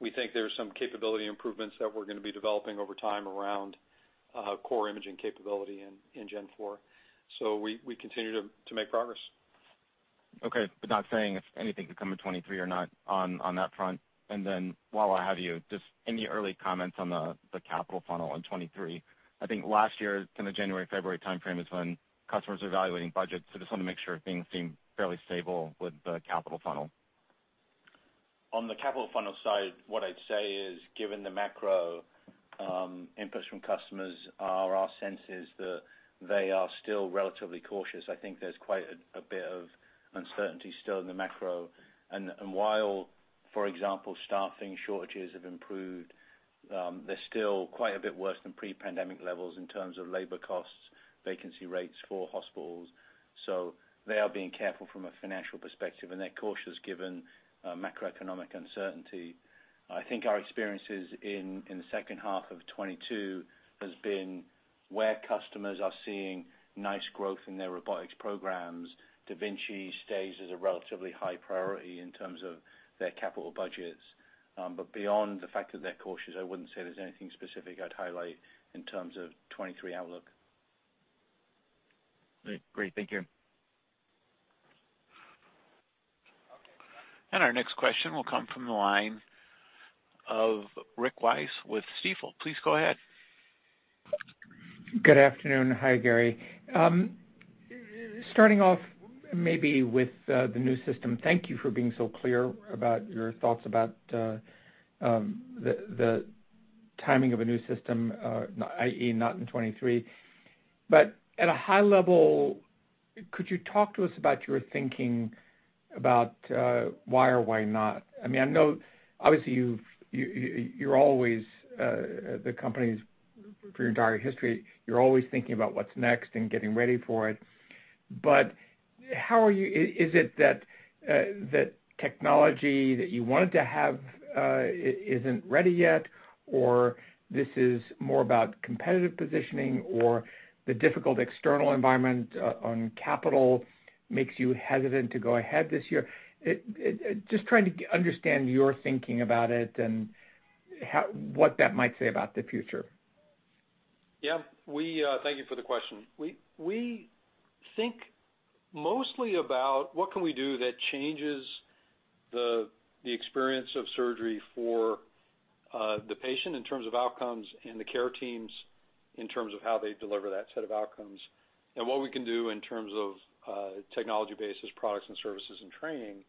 we think there's some capability improvements that we're going to be developing over time around core imaging capability in Gen 4. So we continue to make progress. Okay, but not saying if anything could come in 23 or not on that front. And then while I have you, just any early comments on the capital funnel in 23. I think last year, kind of January, February timeframe is when customers are evaluating budgets, so just want to make sure things seem fairly stable with the capital funnel. On the capital funnel side, what I'd say is, given the macro inputs from customers, our sense is that they are still relatively cautious. I think there's quite a bit of uncertainty still in the macro. And while, for example, staffing shortages have improved, they're still quite a bit worse than pre-pandemic levels in terms of labor costs, vacancy rates for hospitals. So they are being careful from a financial perspective, and they're cautious given macroeconomic uncertainty. I think our experiences in the second half of 2022 has been where customers are seeing nice growth in their robotics programs, DaVinci stays as a relatively high priority in terms of their capital budgets. But beyond the fact that they're cautious, I wouldn't say there's anything specific I'd highlight in terms of 2023 outlook. Great. Thank you. And our next question will come from the line of Rick Wise with Stifel. Please go ahead. Good afternoon. Hi, Gary. Starting off maybe with the new system, thank you for being so clear about your thoughts about the timing of a new system, i.e. not in 23. But at a high level, could you talk to us about your thinking about why or why not? I mean, I know obviously you're always the company's for your entire history, you're always thinking about what's next and getting ready for it. But how are you? Is it that that technology that you wanted to have isn't ready yet, or this is more about competitive positioning, or the difficult external environment on capital makes you hesitant to go ahead this year? Just trying to understand your thinking about it and how, what that might say about the future. Yeah, we thank you for the question. We think mostly about what can we do that changes the experience of surgery for the patient in terms of outcomes and the care teams in terms of how they deliver that set of outcomes, and what we can do in terms of technology-based products and services and training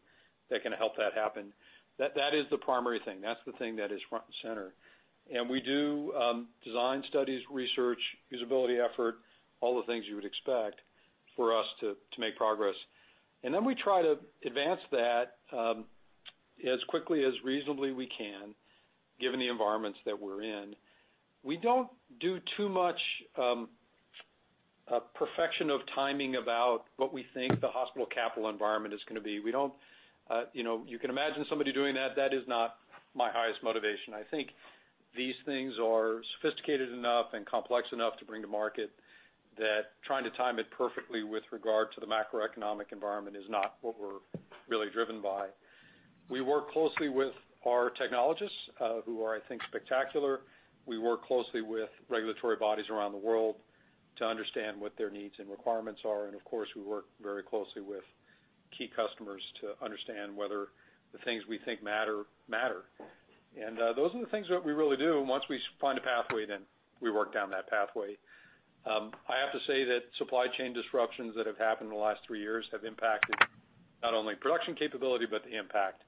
that can help that happen. That is the primary thing. That's the thing that is front and center. And we do design studies, research, usability effort, all the things you would expect for us to make progress. And then we try to advance that as quickly as reasonably we can, given the environments that we're in. We don't do too much perfection of timing about what we think the hospital capital environment is going to be. We don't, you can imagine somebody doing that. That is not my highest motivation. I think these things are sophisticated enough and complex enough to bring to market that trying to time it perfectly with regard to the macroeconomic environment is not what we're really driven by. We work closely with our technologists, who are, I think, spectacular. We work closely with regulatory bodies around the world to understand what their needs and requirements are. And, of course, we work very closely with key customers to understand whether the things we think matter. And those are the things that we really do. And once we find a pathway, then we work down that pathway. I have to say that supply chain disruptions that have happened in the last 3 years have impacted not only production capability, but the impact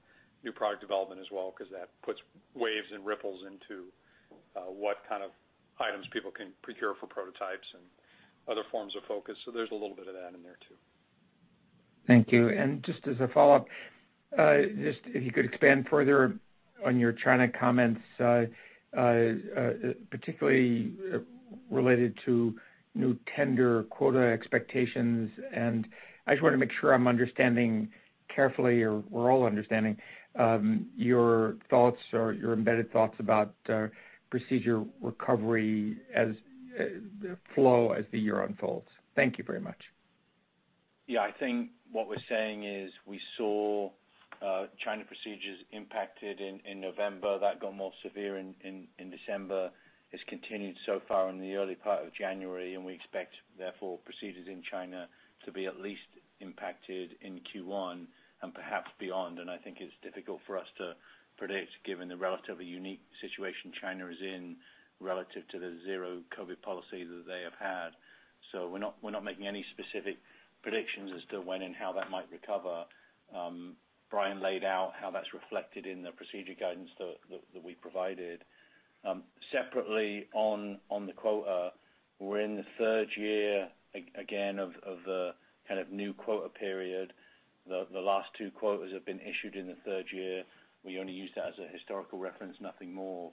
new product development as well, because that puts waves and ripples into what kind of items people can procure for prototypes and other forms of focus. So there's a little bit of that in there, too. Thank you. And just as a follow-up, just if you could expand further on your China comments, particularly related to new tender quota expectations. And I just want to make sure I'm understanding carefully, or we're all understanding, your thoughts or your embedded thoughts about procedure recovery as flow as the year unfolds. Thank you very much. Yeah, I think what we're saying is we saw China procedures impacted in November. That got more severe in December. It's continued so far in the early part of January, and we expect, therefore, procedures in China to be at least impacted in Q1 and perhaps beyond. And I think it's difficult for us to predict, given the relatively unique situation China is in relative to the zero COVID policy that they have had. So we're not making any specific predictions as to when and how that might recover. Brian laid out how that's reflected in the procedure guidance that we provided. Separately, on the quota, we're in the third year, again, of the kind of new quota period. The last two quotas have been issued in the third year. We only use that as a historical reference, nothing more.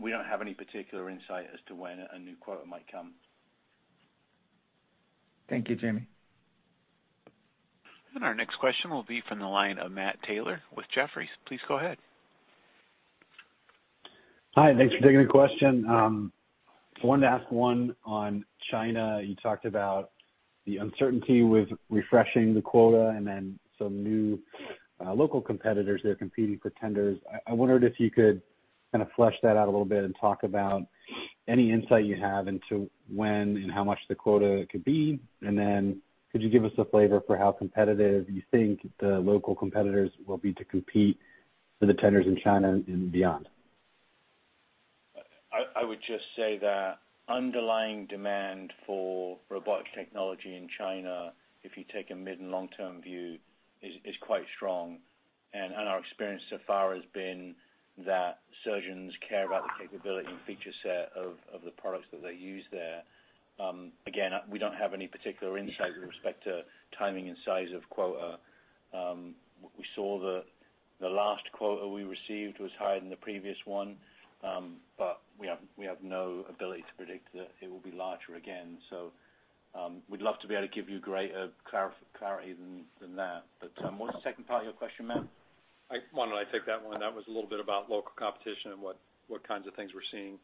We don't have any particular insight as to when a new quota might come. Thank you, Jamie. And our next question will be from the line of Matt Taylor with Jefferies. Please go ahead. Hi, thanks for taking the question. I wanted to ask one on China. You talked about the uncertainty with refreshing the quota and then some new local competitors that are competing for tenders. I wondered if you could kind of flesh that out a little bit and talk about any insight you have into when and how much the quota could be, and then could you give us a flavor for how competitive you think the local competitors will be to compete for the tenders in China and beyond? I would just say that underlying demand for robotic technology in China, if you take a mid- and long-term view, is quite strong. And our experience so far has been that surgeons care about the capability and feature set of the products that they use there. Again, we don't have any particular insight with respect to timing and size of quota. We saw the last quota we received was higher than the previous one, but we have no ability to predict that it will be larger again. So we'd love to be able to give you greater clarity than that. But what's the second part of your question, Matt? Why don't I take that one? That was a little bit about local competition and what kinds of things we're seeing.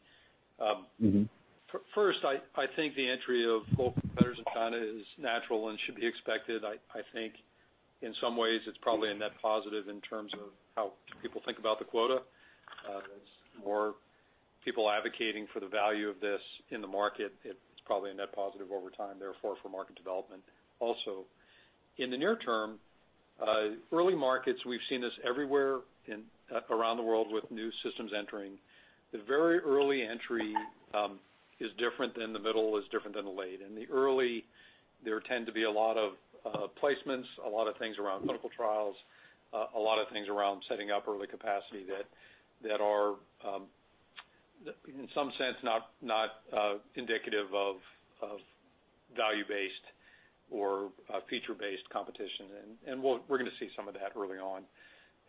First, I think the entry of local competitors in China is natural and should be expected. I think in some ways it's probably a net positive in terms of how people think about the quota. It's more people advocating for the value of this in the market. It's probably a net positive over time, therefore, for market development. Also, in the near term, early markets, we've seen this everywhere around the world with new systems entering. The very early entry is different than the middle, is different than the late. In the early, there tend to be a lot of placements, a lot of things around clinical trials, a lot of things around setting up early capacity that are, in some sense, not indicative of value-based or feature-based competition, and we're going to see some of that early on.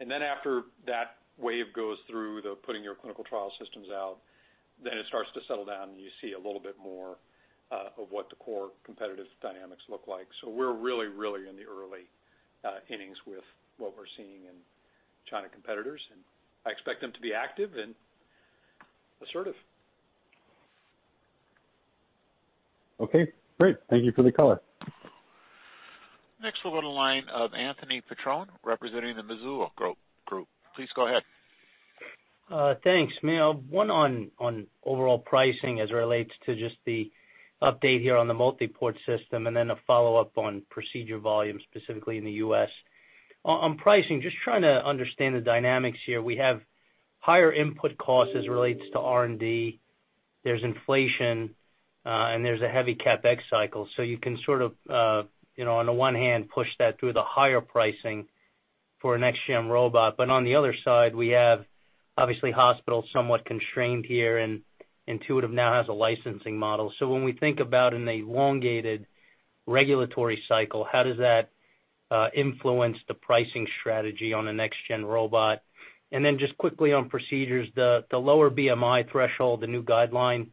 And then after that wave goes through the putting your clinical trial systems out, then it starts to settle down, and you see a little bit more of what the core competitive dynamics look like. So we're really, really in the early innings with what we're seeing in China competitors, and I expect them to be active and assertive. Okay, great. Thank you for the color. Next, we'll go to the line of Anthony Petrone, representing the Mizuho Group. Please go ahead. Thanks, Mel. One on overall pricing as it relates to just the update here on the multi-port system, and then a follow-up on procedure volume, specifically in the U.S. On pricing, just trying to understand the dynamics here. We have higher input costs as it relates to R&D. There's inflation, and there's a heavy CapEx cycle. So you can sort of on the one hand, push that through the higher pricing for an next-gen robot. But on the other side, we have, obviously, hospitals somewhat constrained here, and Intuitive now has a licensing model. So when we think about an elongated regulatory cycle, how does that influence the pricing strategy on a next-gen robot? And then just quickly on procedures, the lower BMI threshold, the new guideline,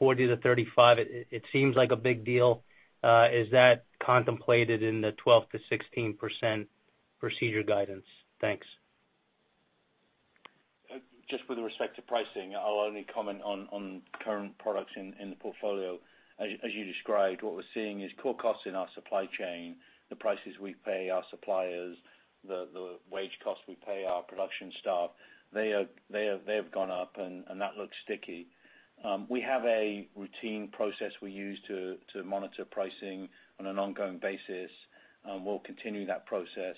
40 to 35, it seems like a big deal. Is that contemplated in the 12 to 16% procedure guidance? Thanks. Just with respect to pricing, I'll only comment on current products in the portfolio. As you described, what we're seeing is core costs in our supply chain, the prices we pay our suppliers, the wage costs we pay our production staff, they have gone up, and that looks sticky. We have a routine process we use to monitor pricing on an ongoing basis. We'll continue that process.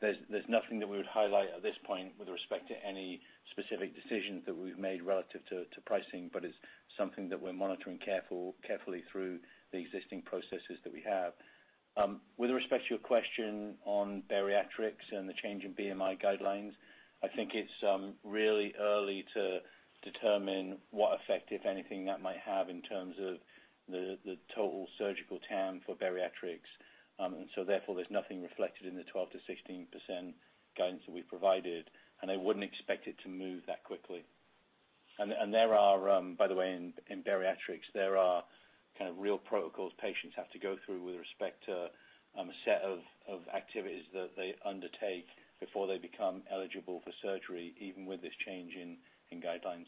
There's nothing that we would highlight at this point with respect to any specific decisions that we've made relative to pricing, but it's something that we're monitoring carefully through the existing processes that we have. With respect to your question on bariatrics and the change in BMI guidelines, I think it's really early to determine what effect, if anything, that might have in terms of the total surgical TAM for bariatrics. And so, therefore, there's nothing reflected in the 12 to 16% guidance that we provided, and I wouldn't expect it to move that quickly. And there are, by the way, in bariatrics, there are kind of real protocols patients have to go through with respect to a set of activities that they undertake before they become eligible for surgery, even with this change in guidelines.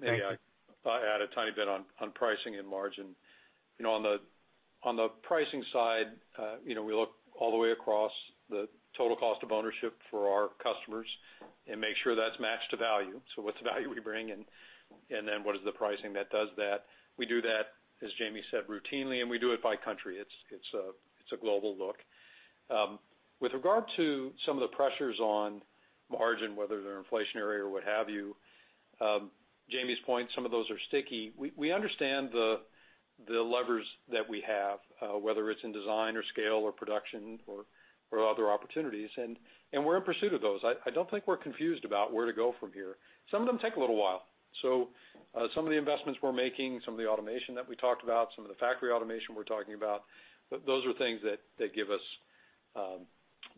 Maybe I add a tiny bit on pricing and margin. You know, on the pricing side, you know, we look all the way across the total cost of ownership for our customers and make sure that's matched to value. So what's the value we bring, and then what is the pricing that does that? We do that, as Jamie said, routinely, and we do it by country. It's a global look. With regard to some of the pressures on margin, whether they're inflationary or what have you, Jamie's point, some of those are sticky. We understand the levers that we have, whether it's in design or scale or production or other opportunities, and we're in pursuit of those. I don't think we're confused about where to go from here. Some of them take a little while. So some of the investments we're making, some of the automation that we talked about, some of the factory automation we're talking about, those are things that give us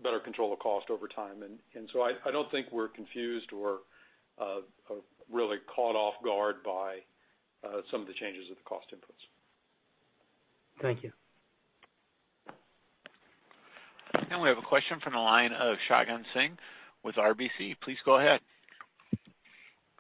better control of cost over time. And so I don't think we're confused or really caught off guard by some of the changes of the cost inputs. Thank you. And we have a question from the line of Shagun Singh with RBC. Please go ahead.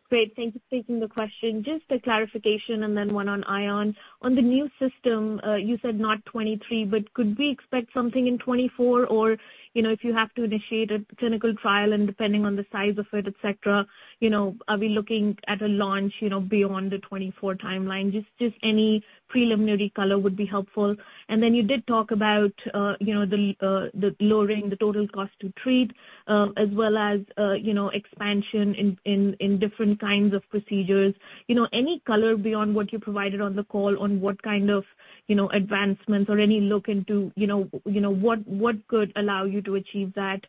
Great. Thank you for taking the question. Just a clarification and then one on ION. On the new system, you said not 23, but could we expect something in 24, or, you know, if you have to initiate a clinical trial and depending on the size of it, et cetera, you know, are we looking at a launch, you know, beyond the 24 timeline? Just any preliminary color would be helpful. And then you did talk about, you know, the lowering the total cost to treat, as well as, you know, expansion in different kinds of procedures. You know, any color beyond what you provided on the call on what kind of, you know, advancements or any look into, you know, what could allow you to achieve that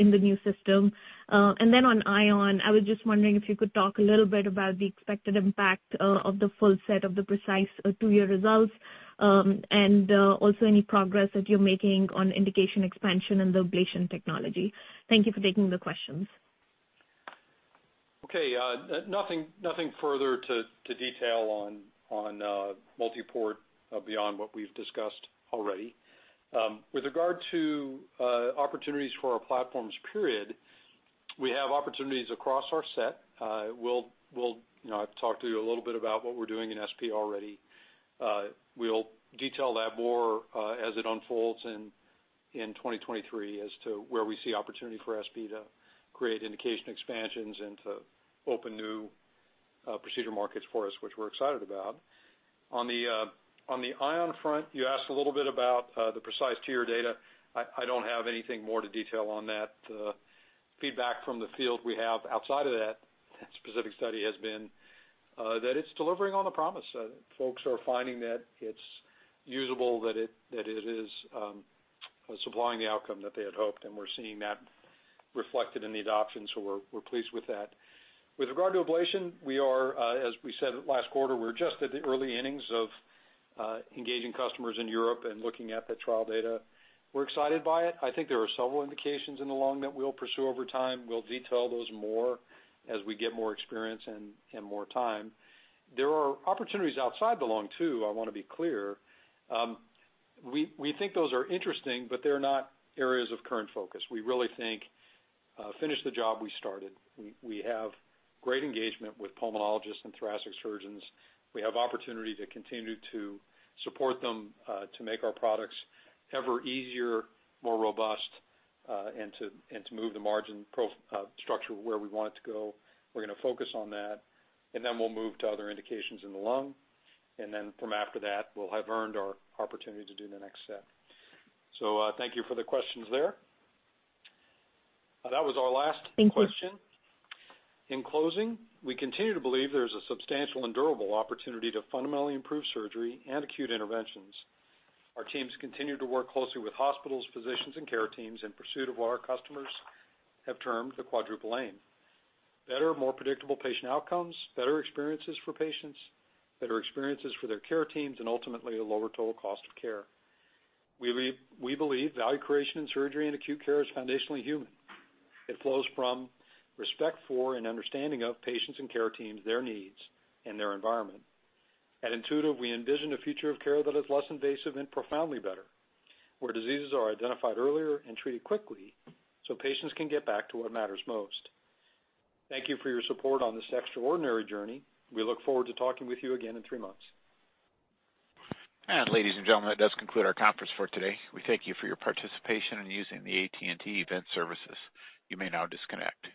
in the new system. And then on ION, I was just wondering if you could talk a little bit about the expected impact of the full set of the precise two-year results, and also any progress that you're making on indication expansion and the ablation technology. Thank you for taking the questions. Okay, nothing further to detail on multiport beyond what we've discussed already. With regard to opportunities for our platforms, period, we have opportunities across our set. We'll, you know, I've talked to you a little bit about what we're doing in SP already. We'll detail that more as it unfolds in 2023 as to where we see opportunity for SP to create indication expansions and to open new procedure markets for us, which we're excited about. On the ION front, you asked a little bit about the precise tier data. I don't have anything more to detail on that. The feedback from the field we have outside of that specific study has been that it's delivering on the promise. Folks are finding that it's usable, that it is supplying the outcome that they had hoped, and we're seeing that reflected in the adoption, so we're pleased with that. With regard to ablation, we are, as we said last quarter, we're just at the early innings of engaging customers in Europe and looking at the trial data. We're excited by it. I think there are several indications in the lung that we'll pursue over time. We'll detail those more as we get more experience and more time. There are opportunities outside the lung, too, I want to be clear. We think those are interesting, but they're not areas of current focus. We really think finish the job we started. We have great engagement with pulmonologists and thoracic surgeons. We have opportunity to continue to support them to make our products ever easier, more robust, and to move the margin structure where we want it to go. We're going to focus on that, and then we'll move to other indications in the lung, and then from after that, we'll have earned our opportunity to do the next set. So thank you for the questions there. That was our last question. In closing, we continue to believe there is a substantial and durable opportunity to fundamentally improve surgery and acute interventions. Our teams continue to work closely with hospitals, physicians, and care teams in pursuit of what our customers have termed the quadruple aim: better, more predictable patient outcomes, better experiences for patients, better experiences for their care teams, and ultimately a lower total cost of care. We believe value creation in surgery and acute care is foundationally human. It flows from respect for and understanding of patients and care teams, their needs, and their environment. At Intuitive, we envision a future of care that is less invasive and profoundly better, where diseases are identified earlier and treated quickly so patients can get back to what matters most. Thank you for your support on this extraordinary journey, We look forward to talking with you again in 3 months. And ladies and gentlemen, that does conclude our conference for today. We thank you for your participation in using the AT&T event services. You may now disconnect.